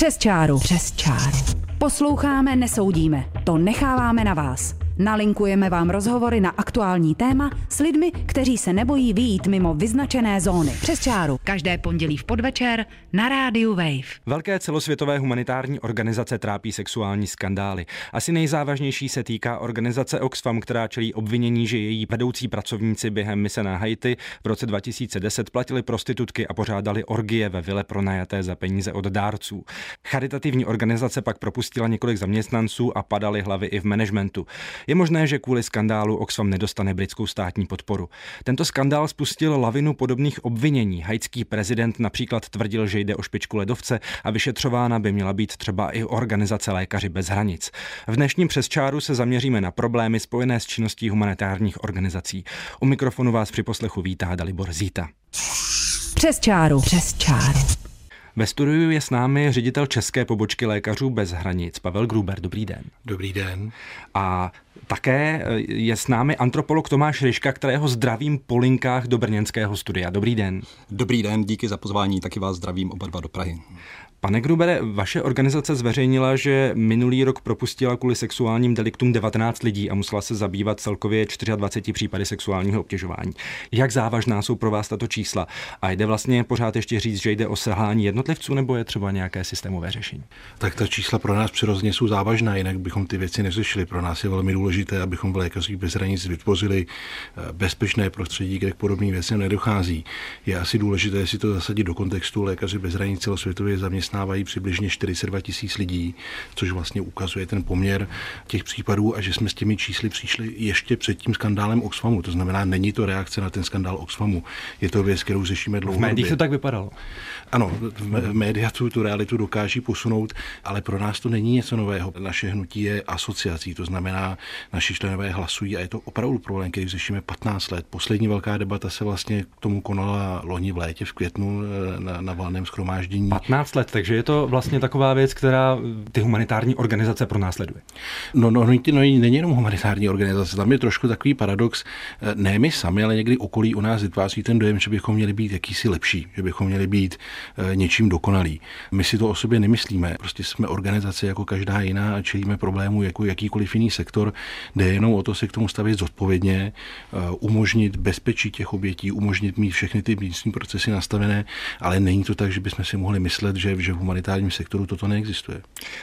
Přes čáru. Přes čáru. Posloucháme, nesoudíme. To necháváme na vás. Nalinkujeme vám rozhovory na aktuální téma s lidmi, kteří se nebojí vyjít mimo vyznačené zóny. Přes čáru. Každé pondělí v podvečer na rádiu Wave. Velké celosvětové humanitární organizace trápí sexuální skandály. Asi nejzávažnější se týká organizace Oxfam, která čelí obvinění, že její vedoucí pracovníci během mise na Haiti v roce 2010 platili prostitutky a pořádali orgie ve vile pronajaté za peníze od dárců. Charitativní organizace pak propustila několik zaměstnanců a padaly hlavy i v managementu. Je možné, že kvůli skandálu Oxfam nedostane britskou státní podporu. Tento skandál spustil lavinu podobných obvinění. Haitský prezident například tvrdil, že jde o špičku ledovce a vyšetřována by měla být třeba i organizace Lékaři bez hranic. V dnešním přesčáru se zaměříme na problémy spojené s činností humanitárních organizací. U mikrofonu vás při poslechu vítá Dalibor Zíta. Přesčáru. Přesčáru. Ve studiu je s námi ředitel české pobočky Lékařů bez hranic, Pavel Gruber. Dobrý den. Dobrý den. A také je s námi antropolog Tomáš Ryška, kterého zdravím po linkách do brněnského studia. Dobrý den. Dobrý den, díky za pozvání, taky vás zdravím oba dva do Prahy. Pane Grubere, vaše organizace zveřejnila, že minulý rok propustila kvůli sexuálním deliktům 19 lidí a musela se zabývat celkově 24 případy sexuálního obtěžování. Jak závažná jsou pro vás tato čísla? A jde vlastně pořád ještě říct, že jde o selhání jednotlivců, nebo je třeba nějaké systémové řešení? Tak ta čísla pro nás přirozeně jsou závažná, jinak bychom ty věci neřešili. Pro nás je velmi důležité, abychom v Lékařích bez hranic vytvořili bezpečné prostředí, kde k podobným věcem nedochází. Je asi důležité si to zasadit do kontextu. Lékaři bez hranic celosvětově zaměstnávají přibližně 42 000 lidí, což vlastně ukazuje ten poměr těch případů a že jsme s těmi čísly přišli ještě před tím skandálem Oxfamu. To znamená, není to reakce na ten skandál Oxfamu. Je to věc, kterou řešíme dlouhodobě. V médiích to tak vypadalo. Ano, média tu realitu dokáží posunout, ale pro nás to není něco nového. Naše hnutí je asociací, to znamená, naši členové hlasují a je to opravdu problém, který řešíme 15 let. Poslední velká debata se vlastně k tomu konala loni v létě, v květnu na valném shromáždění. 15 let, takže je to vlastně taková věc, která ty humanitární organizace pronásleduje. No, není jenom humanitární organizace, tam je trošku takový paradox, ne my sami, ale někdy okolí u nás vytváří ten dojem, že bychom měli být jakýsi lepší, že bychom měli být něčím dokonalý. My si to o sobě nemyslíme, prostě jsme organizace jako každá jiná a čelíme problému jako jakýkoliv jiný sektor. Jde jenom o to se k tomu stavět zodpovědně, umožnit bezpečí těch obětí, umožnit mít všechny ty vnitřní procesy nastavené, ale není to tak, že bychom si mohli myslet, že v humanitárním sektoru toto neexistuje.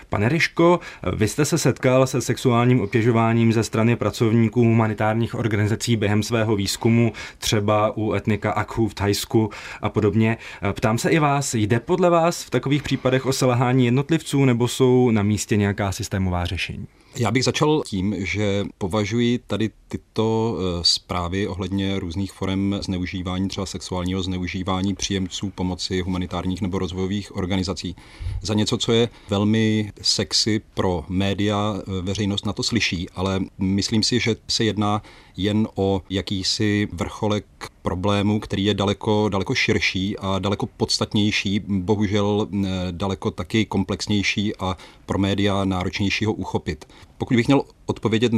Pane Ryško, vy jste se setkal se sexuálním obtěžováním ze strany pracovníků humanitárních organizací během svého výzkumu, třeba u etnika Akhu v Thajsku a podobně. Ptám se i vás, jde podle vás v takových případech o selhání jednotlivců, nebo jsou na místě nějaká systémová řešení? Já bych začal tím, že považuji tady tyto zprávy ohledně různých forem zneužívání, třeba sexuálního zneužívání příjemců pomoci humanitárních nebo rozvojových organizací, za něco, co je velmi sexy pro média, veřejnost na to slyší, ale myslím si, že se jedná jen o jakýsi vrcholek problému, který je daleko, daleko širší a daleko podstatnější, bohužel daleko taky komplexnější a pro média náročnějšího uchopit. Pokud bych měl odpovědět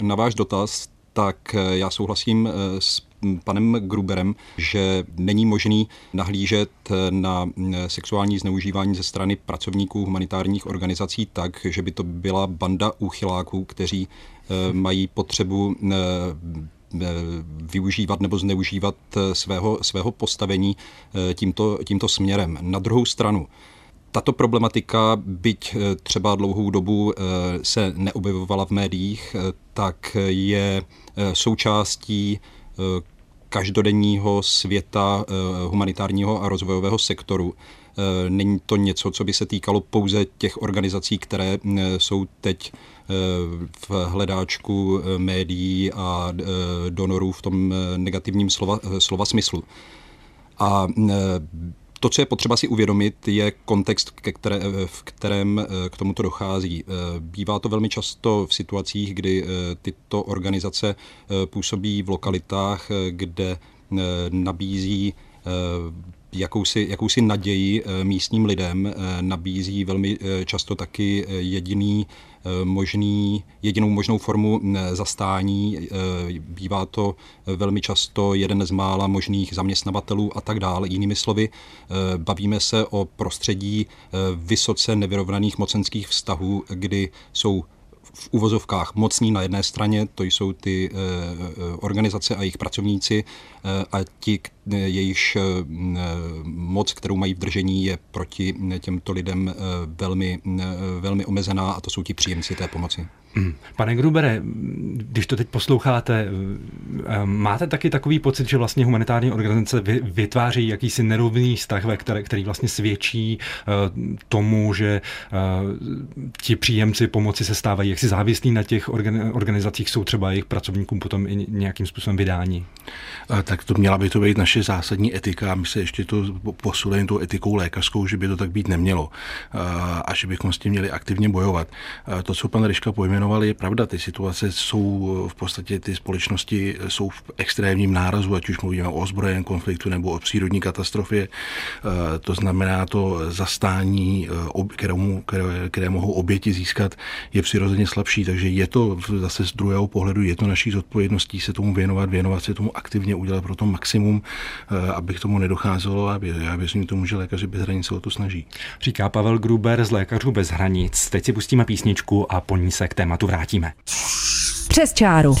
na váš dotaz, tak já souhlasím s panem Gruberem, že není možný nahlížet na sexuální zneužívání ze strany pracovníků humanitárních organizací tak, že by to byla banda úchyláků, kteří mají potřebu využívat nebo zneužívat svého postavení tímto směrem. Na druhou stranu, tato problematika, byť třeba dlouhou dobu se neobjevovala v médiích, tak je součástí každodenního světa humanitárního a rozvojového sektoru. Není to něco, co by se týkalo pouze těch organizací, které jsou teď v hledáčku médií a donorů v tom negativním slova smyslu. A to, co je potřeba si uvědomit, je kontext, v kterém k tomuto dochází. Bývá to velmi často v situacích, kdy tyto organizace působí v lokalitách, kde nabízí jakousi naději místním lidem, nabízí velmi často taky jedinou možnou formu zastání. Bývá to velmi často jeden z mála možných zaměstnavatelů a tak dále. Jinými slovy, bavíme se o prostředí vysoce nevyrovnaných mocenských vztahů, kdy jsou v uvozovkách mocní na jedné straně, to jsou ty organizace a jejich pracovníci a ti, jejichž moc, kterou mají v držení, je proti těmto lidem velmi omezená a to jsou ti příjemci té pomoci. Pane Grubere, když to teď posloucháte, máte taky takový pocit, že vlastně humanitární organizace vytváří jakýsi nerovný vztah, který vlastně svědčí tomu, že ti příjemci pomoci se stávají jaksi závislí na těch organizacích, jsou třeba jejich pracovníkům potom i nějakým způsobem vydáni? Tak to měla by to být naše zásadní etika. My se ještě to posuneme tou etikou lékařskou, že by to tak být nemělo a že bychom s tím měli aktivně bojovat. To, co pan Ryška pojmenoval, je pravda. Ty situace jsou v podstatě, ty společnosti jsou v extrémním nárazu, ať už mluvíme o ozbrojeném konfliktu nebo o přírodní katastrofě. To znamená, to zastání, které mohou oběti získat, je přirozeně slabší. Takže je to zase z druhého pohledu, je to naší zodpovědností se tomu věnovat se tomu aktivně, udělat pro to maximum, aby k tomu nedocházelo a já věřím tomu, že Lékaři bez hranic se o to snaží. Říká Pavel Gruber z Lékařů bez hranic. Teď si pustíme písničku a po ní se k tématu vrátíme. Přes čáru.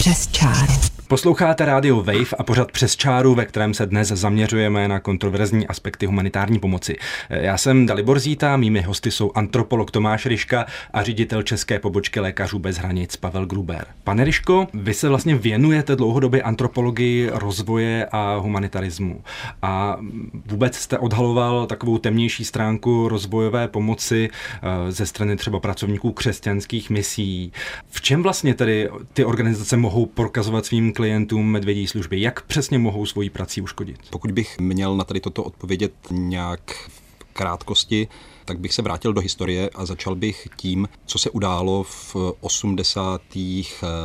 Posloucháte rádio Wave a pořad Přes čáru, ve kterém se dnes zaměřujeme na kontroverzní aspekty humanitární pomoci. Já jsem Dalibor Zíta, mými hosty jsou antropolog Tomáš Ryška a ředitel české pobočky Lékařů bez hranic Pavel Gruber. Pane Ryško, vy se vlastně věnujete dlouhodobě antropologii rozvoje a humanitarismu a vůbec jste odhaloval takovou temnější stránku rozvojové pomoci ze strany třeba pracovníků křesťanských misí. V čem vlastně tedy ty organizace mohou prokazovat svým klientům medvědí služby? Jak přesně mohou svojí prací uškodit? Pokud bych měl na tady toto odpovědět nějak v krátkosti, tak bych se vrátil do historie a začal bych tím, co se událo v 80.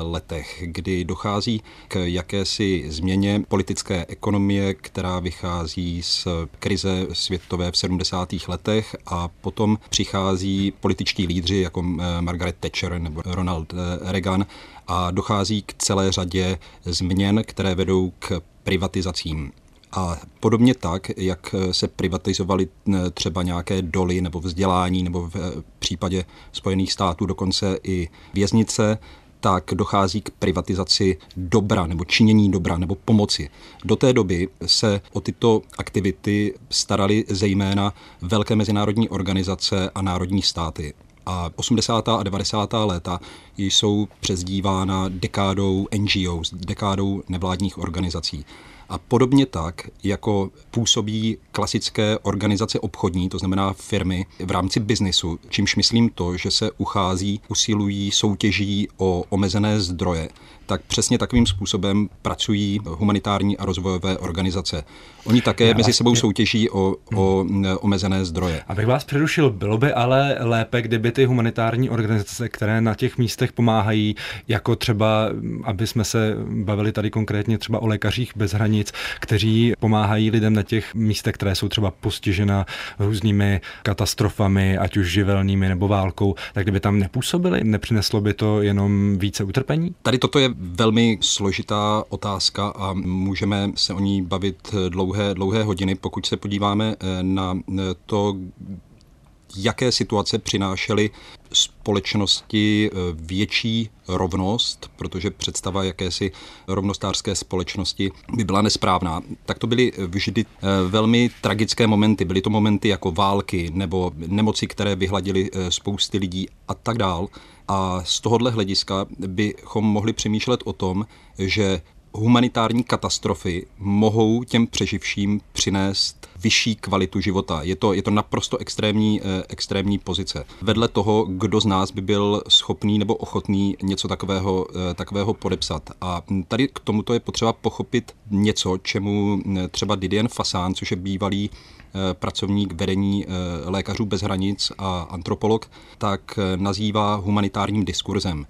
letech, kdy dochází k jakési změně politické ekonomie, která vychází z krize světové v 70. letech a potom přichází političtí lídři jako Margaret Thatcher nebo Ronald Reagan a dochází k celé řadě změn, které vedou k privatizacím. A podobně tak, jak se privatizovaly třeba nějaké doly nebo vzdělání, nebo v případě Spojených států dokonce i věznice, tak dochází k privatizaci dobra nebo činění dobra nebo pomoci. Do té doby se o tyto aktivity staraly zejména velké mezinárodní organizace a národní státy. A 80. a 90. léta jsou přezdívána dekádou NGOs, dekádou nevládních organizací. A podobně tak, jako působí klasické organizace obchodní, to znamená firmy v rámci biznisu, čímž myslím to, že se usilují, soutěží o omezené zdroje, tak přesně takovým způsobem pracují humanitární a rozvojové organizace. Oni také mezi sebou soutěží o omezené zdroje. Abych vás přerušil, bylo by ale lépe, kdyby ty humanitární organizace, které na těch místech pomáhají, jako třeba, aby jsme se bavili tady konkrétně třeba o Lékařích bez hranic, kteří pomáhají lidem na těch místech, které jsou třeba postižena různými katastrofami, ať už živelnými nebo válkou, tak kdyby tam nepůsobili, nepřineslo by to jenom více utrpení? Tady toto je velmi složitá otázka a můžeme se o ní bavit dlouhé hodiny. Pokud se podíváme na to, jaké situace přinášely společnosti větší rovnost, protože představa jakési rovnostářské společnosti by byla nesprávná, tak to byly vždy velmi tragické momenty. Byly to momenty jako války nebo nemoci, které vyhladily spousty lidí a tak dál. A z tohohle hlediska bychom mohli přemýšlet o tom, že humanitární katastrofy mohou těm přeživším přinést vyšší kvalitu života. Je to naprosto extrémní pozice. Vedle toho, kdo z nás by byl schopný nebo ochotný něco takového podepsat. A tady k tomuto je potřeba pochopit něco, čemu třeba Didier Fassin, což je bývalý pracovník vedení Lékařů bez hranic a antropolog, tak nazývá humanitárním diskurzem.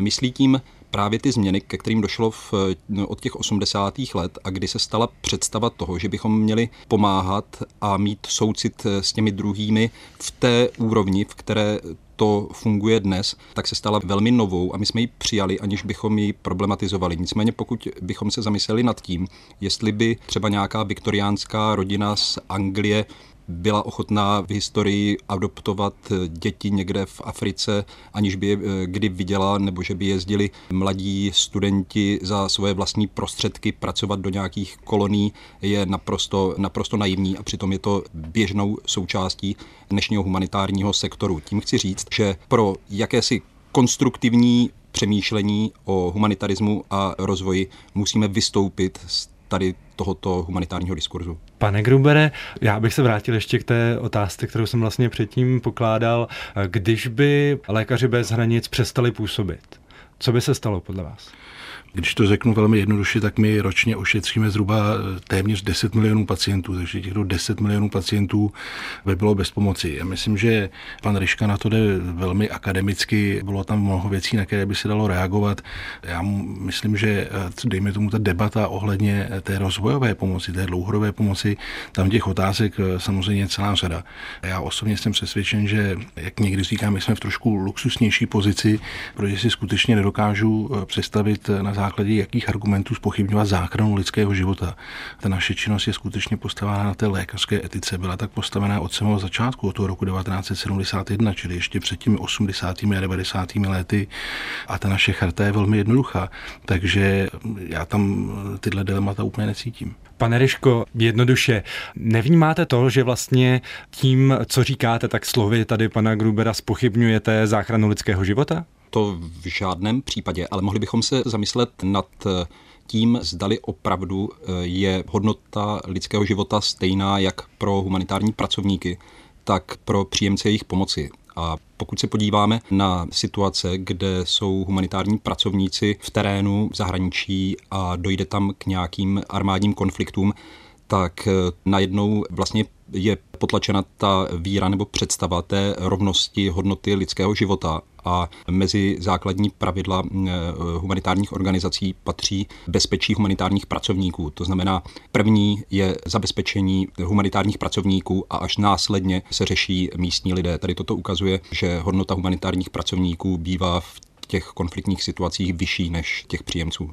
Myslí tím právě ty změny, ke kterým došlo od těch 80. let a kdy se stala představa toho, že bychom měli pomáhat a mít soucit s těmi druhými v té úrovni, v které to funguje dnes, tak se stala velmi novou a my jsme ji přijali, aniž bychom ji problematizovali. Nicméně pokud bychom se zamysleli nad tím, jestli by třeba nějaká viktoriánská rodina z Anglie byla ochotná v historii adoptovat děti někde v Africe, aniž by je kdy viděla, nebo že by jezdili mladí studenti za svoje vlastní prostředky pracovat do nějakých kolonií, je naprosto naivní a přitom je to běžnou součástí dnešního humanitárního sektoru. Tím chci říct, že pro jakési konstruktivní přemýšlení o humanitarismu a rozvoji musíme vystoupit z tady tohoto humanitárního diskurzu. Pane Grubere, já bych se vrátil ještě k té otázce, kterou jsem vlastně předtím pokládal. Když by Lékaři bez hranic přestali působit, co by se stalo podle vás? Když to řeknu velmi jednoduše, tak my ročně ošetříme zhruba téměř 10 milionů pacientů, takže těchto 10 milionů pacientů by bylo bez pomoci. Já myslím, že pan Ryška na to jde velmi akademicky, bylo tam mnoho věcí, na které by se dalo reagovat. Já myslím, že dejme tomu ta debata ohledně té rozvojové pomoci, té dlouhodobé pomoci, tam těch otázek samozřejmě celá řada. Já osobně jsem přesvědčen, že, jak někdy říkám, my jsme v trošku luxusnější pozici, protože si skutečně nedokážu představit na základě jakých argumentů zpochybňovat záchranu lidského života. Ta naše činnost je skutečně postavená na té lékařské etice. Byla tak postavená od samého začátku, od toho roku 1971, čili ještě před těmi 80. a 90. lety. A ta naše charta je velmi jednoduchá, takže já tam tyhle dilemata úplně necítím. Pane Ryško, jednoduše, nevnímáte to, že vlastně tím, co říkáte, tak slovy tady pana Grubera zpochybňujete záchranu lidského života? To v žádném případě, ale mohli bychom se zamyslet nad tím, zdali opravdu je hodnota lidského života stejná jak pro humanitární pracovníky, tak pro příjemce jejich pomoci. A pokud se podíváme na situace, kde jsou humanitární pracovníci v terénu, v zahraničí a dojde tam k nějakým armádním konfliktům, tak najednou vlastně je potlačena ta víra nebo představa té rovnosti hodnoty lidského života a mezi základní pravidla humanitárních organizací patří bezpečí humanitárních pracovníků. To znamená, první je zabezpečení humanitárních pracovníků a až následně se řeší místní lidé. Tady toto ukazuje, že hodnota humanitárních pracovníků bývá v těch konfliktních situacích vyšší než těch příjemců.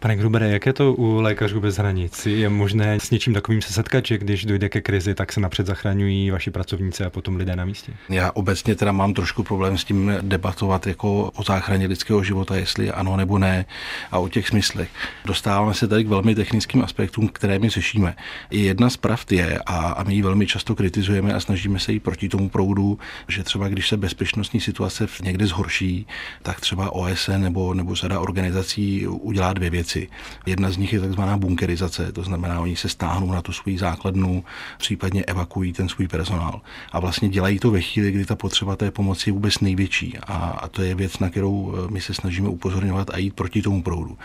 Pane Grubere, jak je to u Lékařů bez hranic? Je možné s něčím takovým se setkat, že když dojde ke krizi, tak se napřed zachraňují vaši pracovníci a potom lidé na místě? Já obecně teda mám trošku problém s tím debatovat jako o záchraně lidského života, jestli ano nebo ne, a o těch smyslech. Dostáváme se tady k velmi technickým aspektům, které my řešíme. Jedna z pravd je, a my ji velmi často kritizujeme a snažíme se jí proti tomu proudu, že třeba když se bezpečnostní situace někde zhorší, tak třeba OSN nebo řada organizací udělá dvě věci. Jedna z nich je takzvaná bunkerizace, to znamená, oni se stáhnou na tu svou základnu, případně evakuují ten svůj personál. A vlastně dělají to ve chvíli, kdy ta potřeba té pomoci je vůbec největší. A to je věc, na kterou my se snažíme upozorňovat a jít proti tomu proudu.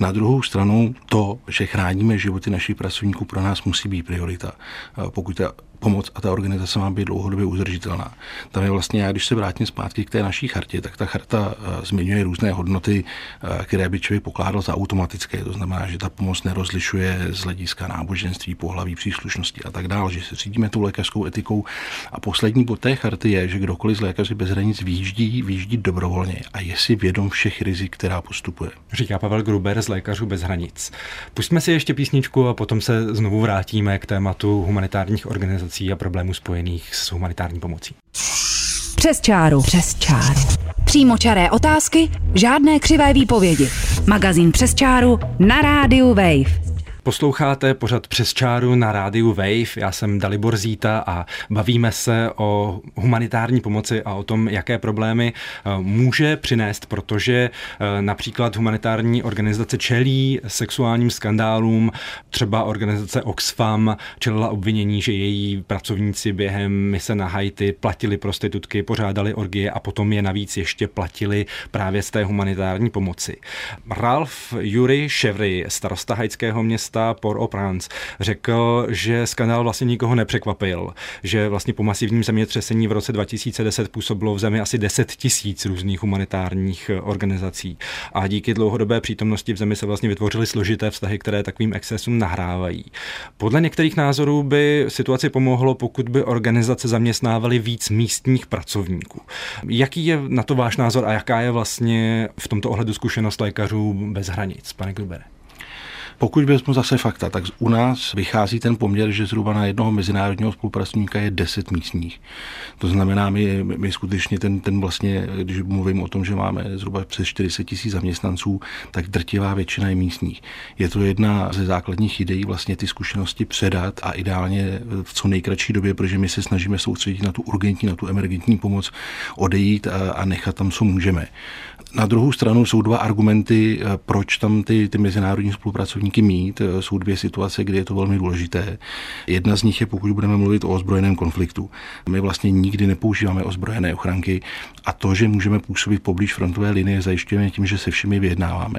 Na druhou stranu to, že chráníme životy našich pracovníků, pro nás musí být priorita. Pokud ta pomoc a ta organizace má být dlouhodobě udržitelná. Tam je vlastně, já když se vrátím zpátky k té naší chartě, tak ta charta zmiňuje různé hodnoty, které by člověk pokládal za automatické. To znamená, že ta pomoc nerozlišuje z hlediska náboženství, pohlaví, příslušnosti a tak dále, že se řídíme tou lékařskou etikou. A poslední bod té charty je, že kdokoliv z Lékaři bez hranic vyjíždí dobrovolně a je si vědom všech rizik, která postupuje. Říká Pavel Gruber z Lékařů bez hranic. Pusťme si ještě písničku a potom se znovu vrátíme k tématu humanitárních organizací a problémů spojených s humanitární pomocí. Přes čáru. Přes čáru. Přímočaré otázky, žádné křivé výpovědi. Magazín Přes čáru na rádiu Wave. Posloucháte pořad Přes čáru na rádiu Wave, já jsem Dalibor Zíta a bavíme se o humanitární pomoci a o tom, jaké problémy může přinést, protože například humanitární organizace čelí sexuálním skandálům, třeba organizace Oxfam čelila obvinění, že její pracovníci během mise na Haiti platili prostitutky, pořádali orgie a potom je navíc ještě platili právě z té humanitární pomoci. Ralf Juri Ševry, starosta haitského města města Port-au-Prince řekl, že skandál vlastně nikoho nepřekvapil, že vlastně po masivním zemětřesení v roce 2010 působilo v zemi asi 10 000 různých humanitárních organizací a díky dlouhodobé přítomnosti v zemi se vlastně vytvořily složité vztahy, které takovým excesům nahrávají. Podle některých názorů by situaci pomohlo, pokud by organizace zaměstnávaly víc místních pracovníků. Jaký je na to váš názor a jaká je vlastně v tomto ohledu zkušenost lékařů bez hranic, pane Grubere? Pokud vezmu zase fakta, tak u nás vychází ten poměr, že zhruba na jednoho mezinárodního spolupracovníka je 10 místních. To znamená, my skutečně ten vlastně, když mluvím o tom, že máme zhruba přes 40 000 zaměstnanců, tak drtivá většina je místních. Je to jedna ze základních ideí vlastně ty zkušenosti předat a ideálně v co nejkratší době, protože my se snažíme soustředit na tu urgentní, na tu emergentní pomoc, odejít a nechat tam, co můžeme. Na druhou stranu jsou dva argumenty, proč tam ty mezinárodní spolupracovníky mít. Jsou dvě situace, kde je to velmi důležité. Jedna z nich je, pokud budeme mluvit o ozbrojeném konfliktu. My vlastně nikdy nepoužíváme ozbrojené ochranky a to, že můžeme působit poblíž frontové linie, zajišťujeme tím, že se všemi vyjednáváme.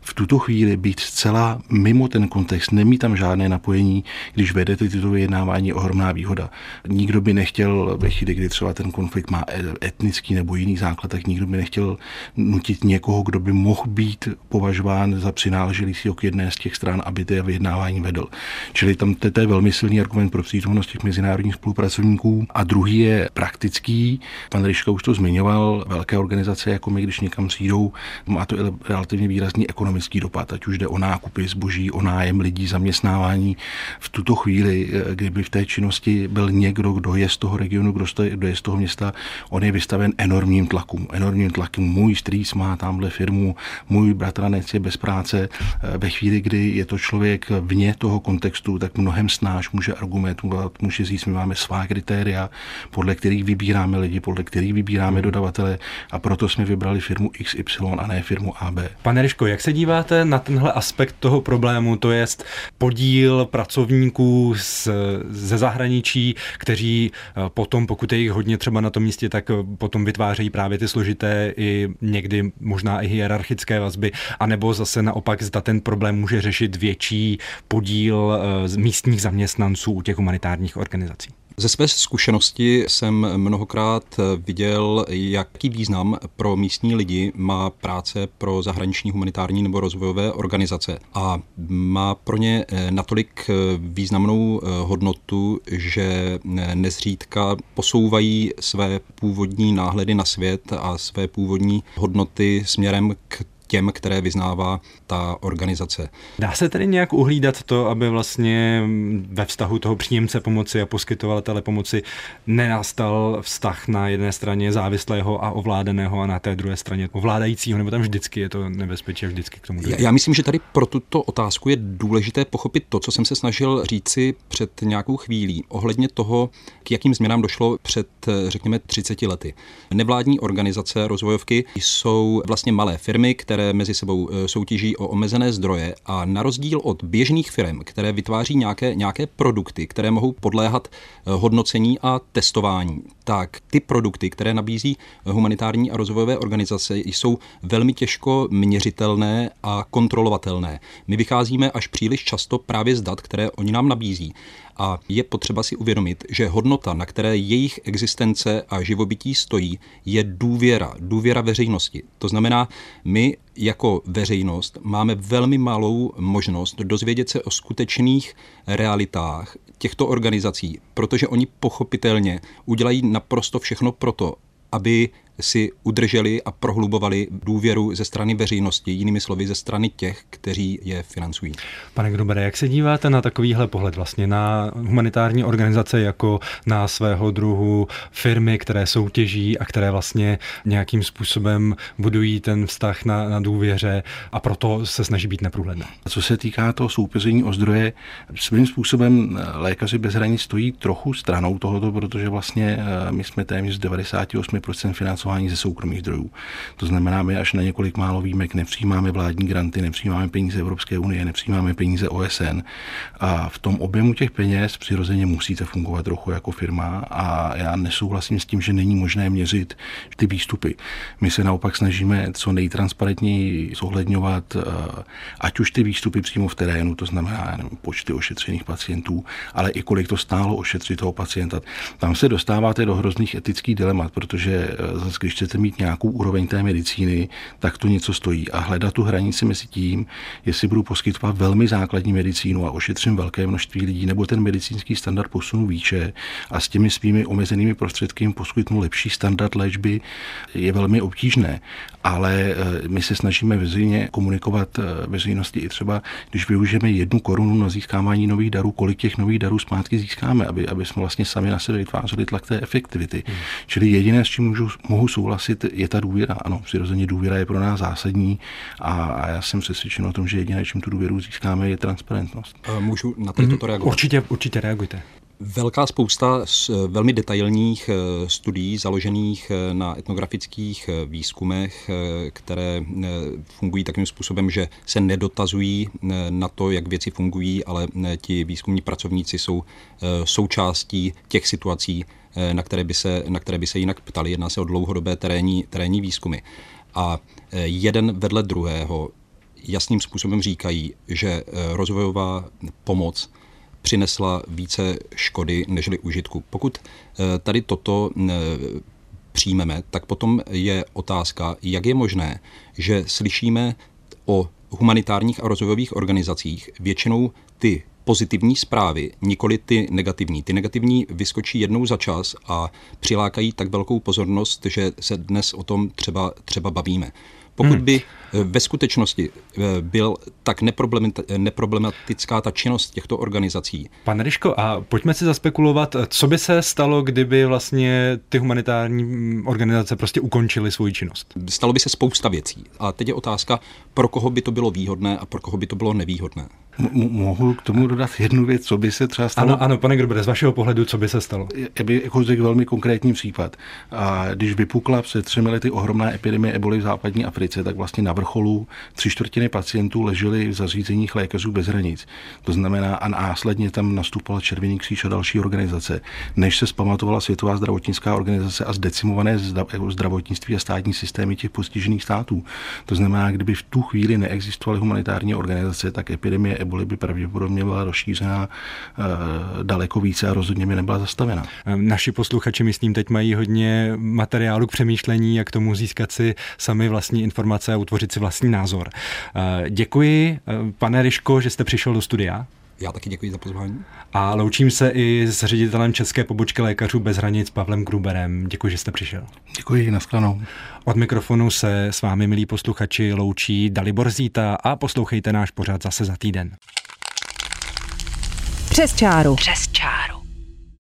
V tuto chvíli být zcela mimo ten kontext, nemít tam žádné napojení, když vedete tyto vyjednávání, ohromná výhoda. Nikdo by nechtěl ve chvíli, kdy třeba ten konflikt má etnický nebo jiný základ, tak nikdo by nechtěl nutit někoho, kdo by mohl být považován za přináležejícího k jedné z těch stran, aby ty vyjednávání vedl. Čili tam to je velmi silný argument pro přítomnost těch mezinárodních spolupracovníků. A druhý je praktický. Pan Ryška už to zmiňoval. Velké organizace, jako my, když někam přijdou, má to relativně výrazný ekonomický dopad, ať už jde o nákupy zboží, o nájem lidí, zaměstnávání. V tuto chvíli, kdyby v té činnosti byl někdo, kdo je z toho regionu, kdo je z toho města, on je vystaven enormním tlakům. Můj strýc má tamhle firmu, můj bratranec je bez práce. Ve chvíli, kdy je to člověk vně toho kontextu, tak mnohem snáš může argumentovat, může říct, my máme svá kritéria, podle kterých vybíráme lidi, podle kterých vybíráme dodavatele a proto jsme vybrali firmu XY a ne firmu AB. Pane Ryško, jak se díváte na tenhle aspekt toho problému, to jest podíl pracovníků ze zahraničí, kteří potom, pokud je jich hodně třeba na tom místě, tak potom vytvářejí právě ty složité i někdy možná i hierarchické vazby, anebo zase naopak, zda ten problém může řešit větší podíl místních zaměstnanců u těch humanitárních organizací. Ze své zkušenosti jsem mnohokrát viděl, jaký význam pro místní lidi má práce pro zahraniční humanitární nebo rozvojové organizace. A má pro ně natolik významnou hodnotu, že nezřídka posouvají své původní náhledy na svět a své původní hodnoty směrem k těm, které vyznává ta organizace. Dá se tedy nějak uhlídat to, aby vlastně ve vztahu toho příjemce pomoci a poskytovatele pomoci nenastal vztah na jedné straně závislého a ovládaného a na té druhé straně ovládajícího, nebo tam vždycky je to nebezpečí a vždycky k tomu dojde? Já myslím, že tady pro tuto otázku je důležité pochopit to, co jsem se snažil říci před nějakou chvílí ohledně toho, k jakým změnám došlo před, řekněme, 30 lety. Nevládní organizace, rozvojovky jsou vlastně malé firmy, které mezi sebou soutěží o omezené zdroje a na rozdíl od běžných firm, které vytváří nějaké produkty, které mohou podléhat hodnocení a testování, tak ty produkty, které nabízí humanitární a rozvojové organizace, jsou velmi těžko měřitelné a kontrolovatelné. My vycházíme až příliš často právě z dat, které oni nám nabízí. A je potřeba si uvědomit, že hodnota, na které jejich existence a živobytí stojí, je důvěra veřejnosti. To znamená, my jako veřejnost máme velmi malou možnost dozvědět se o skutečných realitách těchto organizací, protože oni pochopitelně udělají naprosto všechno proto, aby si udrželi a prohlubovali důvěru ze strany veřejnosti, jinými slovy ze strany těch, kteří je financují. Pane Grubere, jak se díváte na takovýhle pohled vlastně na humanitární organizace jako na svého druhu firmy, které soutěží a které vlastně nějakým způsobem budují ten vztah na důvěře a proto se snaží být neprůhledné? Co se týká toho soupeření o zdroje, svým způsobem lékaři bez hranic stojí trochu stranou tohoto, protože vlastně my jsme téměř 98% financování financování ze soukromých zdrojů. To znamená, my až na několik málo výjimek nepřijímáme vládní granty, nepřijímáme peníze Evropské unie, nepřijímáme peníze OSN. A v tom objemu těch peněz přirozeně musíte fungovat trochu jako firma a já nesouhlasím s tím, že není možné měřit ty výstupy. My se naopak snažíme co nejtransparentněji zohledňovat, ať už ty výstupy přímo v terénu, to znamená počty ošetřených pacientů, ale i kolik to stálo ošetřit toho pacienta. Tam se dostáváte do hrozných etických dilemat, protože zase, když chcete mít nějakou úroveň té medicíny, tak to něco stojí. A hledat tu hranici mezi tím, jestli budu poskytovat velmi základní medicínu a ošetřím velké množství lidí, nebo ten medicínský standard posunu výše a s těmi svými omezenými prostředky jim poskytnu lepší standard léčby, je velmi obtížné. Ale my se snažíme veřejně komunikovat veřejnosti i třeba, když využijeme 1 korunu na získávání nových darů, kolik těch nových darů zpátky získáme, aby jsme vlastně sami na sebe vytvářeli tlak té efektivity. Čili jediné, s čím mohu souhlasit, je ta důvěra. Ano, přirozeně důvěra je pro nás zásadní a já jsem přesvědčen o tom, že jediné, čím tu důvěru získáme, je transparentnost. Můžu na to reagovat? Určitě reagujte. Velká spousta velmi detailních studií založených na etnografických výzkumech, které fungují takovým způsobem, že se nedotazují na to, jak věci fungují, ale ti výzkumní pracovníci jsou součástí těch situací, na které by se jinak ptali. Jedná se o dlouhodobé terénní výzkumy. A jeden vedle druhého jasným způsobem říkají, že rozvojová pomoc přinesla více škody nežli užitku. Pokud tady toto přijmeme, tak potom je otázka, jak je možné, že slyšíme o humanitárních a rozvojových organizacích většinou ty pozitivní zprávy, nikoli ty negativní. Ty negativní vyskočí jednou za čas a přilákají tak velkou pozornost, že se dnes o tom třeba bavíme. Pokud by ve skutečnosti byl tak neproblematická ta činnost těchto organizací. Pane Ryško, a pojďme si zaspekulovat, co by se stalo, kdyby vlastně ty humanitární organizace prostě ukončily svou činnost? Stalo by se spousta věcí. A teď je otázka, pro koho by to bylo výhodné a pro koho by to bylo nevýhodné. Mohu k tomu dodat jednu věc, co by se třeba stalo? Ano, pane Gruber, z vašeho pohledu, co by se stalo? Já bych řekl velmi konkrétní případ. A když vypukla před 3 lety ohromná epidemie eboly v západní Africe, tak vlastně na vrcholu 3/4 pacientů leželi v zařízeních lékařů bez hranic. To znamená, a následně tam nastupoval Červený kříž a další organizace. Než se zpamatovala Světová zdravotnická organizace a zdecimované zdravotnictví a státní systémy těch postižených států. To znamená, kdyby v tu chvíli neexistovaly humanitární organizace, tak epidemie eboly by pravděpodobně byla rozšířena daleko více a rozhodně by nebyla zastavena. Naši posluchači, myslím, teď mají hodně materiálu k přemýšlení, jak tomu získat si sami vlastní informace a utvořit si vlastní názor. Děkuji, pane Ryško, že jste přišel do studia. Já taky děkuji za pozvání. A loučím se i s ředitelem České pobočky Lékařů bez hranic Pavlem Gruberem. Děkuji, že jste přišel. Děkuji, nashledanou. Od mikrofonu se s vámi, milí posluchači, loučí Dalibor Zíta a poslouchejte náš pořad zase za týden. Přes čáru.